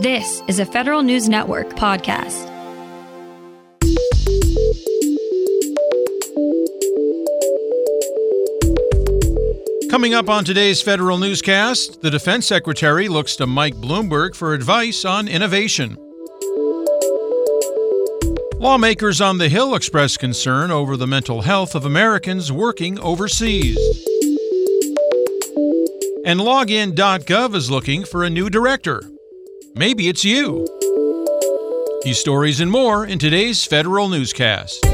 This is a Federal News Network podcast. Coming up on today's Federal Newscast, the Defense Secretary looks to Mike Bloomberg for advice on innovation. Lawmakers on the Hill express concern over the mental health of Americans working overseas. And Login.gov is looking for a new director. Maybe it's you. These stories and more in today's Federal Newscast.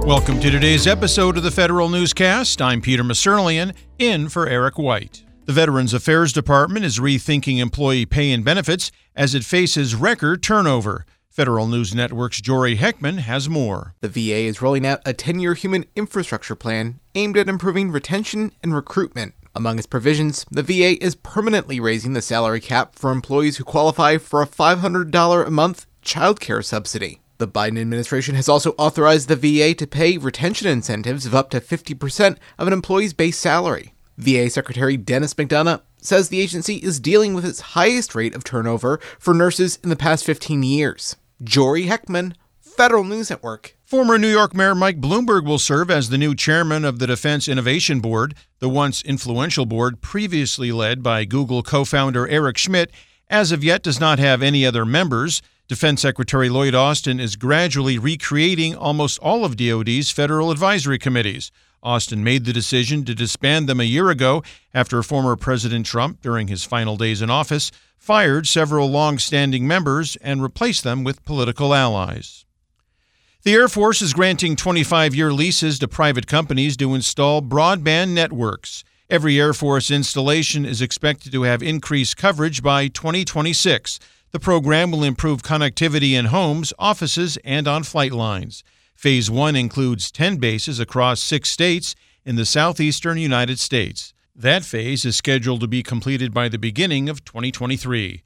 Welcome to today's episode of the Federal Newscast. I'm Peter Maserlian, in for Eric White. The Veterans Affairs Department is rethinking employee pay and benefits as it faces record turnover. Federal News Network's Jory Heckman has more. The VA is rolling out a 10-year human infrastructure plan aimed at improving retention and recruitment. Among its provisions, the VA is permanently raising the salary cap for employees who qualify for a $500 a month child care subsidy. The Biden administration has also authorized the VA to pay retention incentives of up to 50% of an employee's base salary. VA Secretary Dennis McDonough says the agency is dealing with its highest rate of turnover for nurses in the past 15 years. Jory Heckman, Federal News Network. Former New York Mayor Mike Bloomberg will serve as the new chairman of the Defense Innovation Board, the once influential board previously led by Google co-founder Eric Schmidt. As of yet, does not have any other members. Defense Secretary Lloyd Austin is gradually recreating almost all of DOD's federal advisory committees. Austin made the decision to disband them a year ago after former President Trump, during his final days in office, fired several long-standing members and replaced them with political allies. The Air Force is granting 25-year leases to private companies to install broadband networks. Every Air Force installation is expected to have increased coverage by 2026. The program will improve connectivity in homes, offices, and on flight lines. Phase 1 includes 10 bases across 6 states in the southeastern United States. That phase is scheduled to be completed by the beginning of 2023.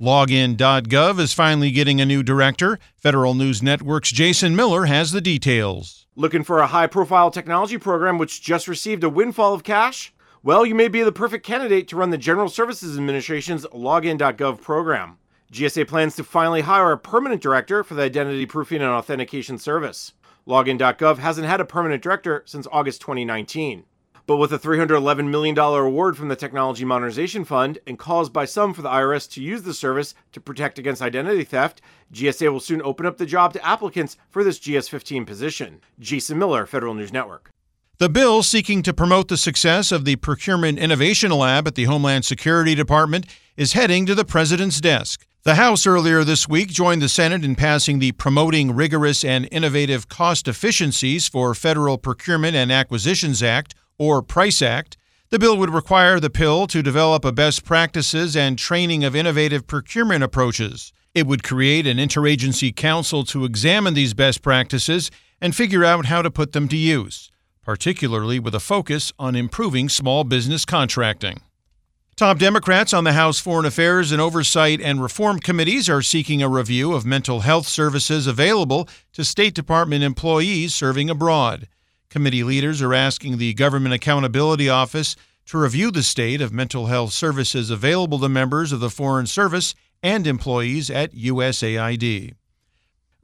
Login.gov is finally getting a new director. Federal News Network's Jason Miller has the details. Looking for a high-profile technology program which just received a windfall of cash? Well, you may be the perfect candidate to run the General Services Administration's Login.gov program. GSA plans to finally hire a permanent director for the Identity Proofing and Authentication Service. Login.gov hasn't had a permanent director since August 2019. But with a $311 million award from the Technology Modernization Fund and calls by some for the IRS to use the service to protect against identity theft, GSA will soon open up the job to applicants for this GS-15 position. Jason Miller, Federal News Network. The bill seeking to promote the success of the Procurement Innovation Lab at the Homeland Security Department is heading to the President's desk. The House earlier this week joined the Senate in passing the Promoting Rigorous and Innovative Cost Efficiencies for Federal Procurement and Acquisitions Act, or PRICE Act. The bill would require the PIL to develop a best practices and training of innovative procurement approaches. It would create an interagency council to examine these best practices and figure out how to put them to use, particularly with a focus on improving small business contracting. Top Democrats on the House Foreign Affairs and Oversight and Reform Committees are seeking a review of mental health services available to State Department employees serving abroad. Committee leaders are asking the Government Accountability Office to review the state of mental health services available to members of the Foreign Service and employees at USAID.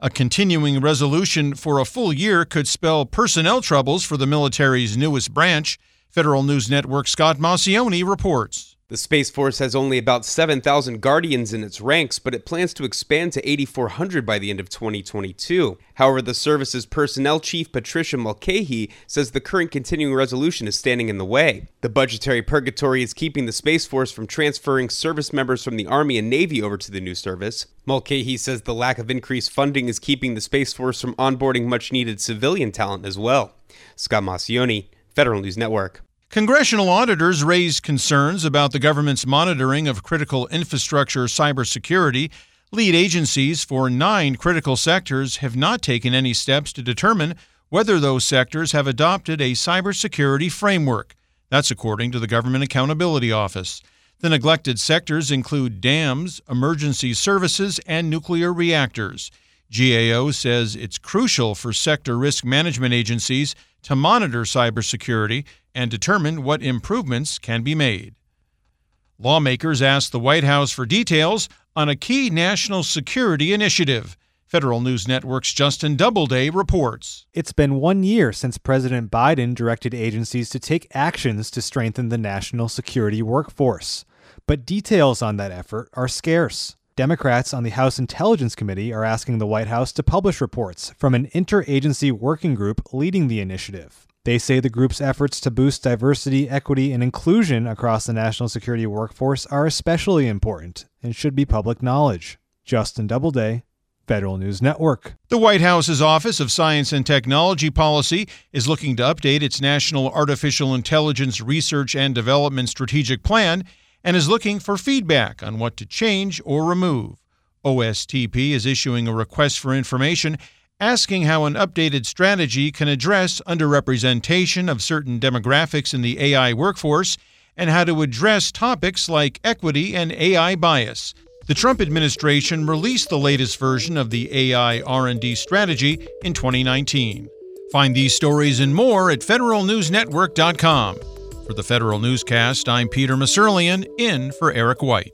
A continuing resolution for a full year could spell personnel troubles for the military's newest branch. Federal News Network Scott Massioni reports. The Space Force has only about 7,000 Guardians in its ranks, but it plans to expand to 8,400 by the end of 2022. However, the service's personnel chief, Patricia Mulcahy, says the current continuing resolution is standing in the way. The budgetary purgatory is keeping the Space Force from transferring service members from the Army and Navy over to the new service. Mulcahy says the lack of increased funding is keeping the Space Force from onboarding much-needed civilian talent as well. Scott Massioni, Federal News Network. Congressional auditors raised concerns about the government's monitoring of critical infrastructure cybersecurity. Lead agencies for 9 critical sectors have not taken any steps to determine whether those sectors have adopted a cybersecurity framework. That's according to the Government Accountability Office. The neglected sectors include dams, emergency services, and nuclear reactors. GAO says it's crucial for sector risk management agencies to monitor cybersecurity and determine what improvements can be made. Lawmakers asked the White House for details on a key national security initiative. Federal News Network's Justin Doubleday reports. It's been 1 year since President Biden directed agencies to take actions to strengthen the national security workforce. But details on that effort are scarce. Democrats on the House Intelligence Committee are asking the White House to publish reports from an interagency working group leading the initiative. They say the group's efforts to boost diversity, equity, and inclusion across the national security workforce are especially important and should be public knowledge. Justin Doubleday, Federal News Network. The White House's Office of Science and Technology Policy is looking to update its National Artificial Intelligence Research and Development Strategic Plan and is looking for feedback on what to change or remove. OSTP is issuing a request for information asking how an updated strategy can address underrepresentation of certain demographics in the AI workforce and how to address topics like equity and AI bias. The Trump administration released the latest version of the AI R&D strategy in 2019. Find these stories and more at federalnewsnetwork.com. For the Federal Newscast, I'm Peter Masurlian, in for Eric White.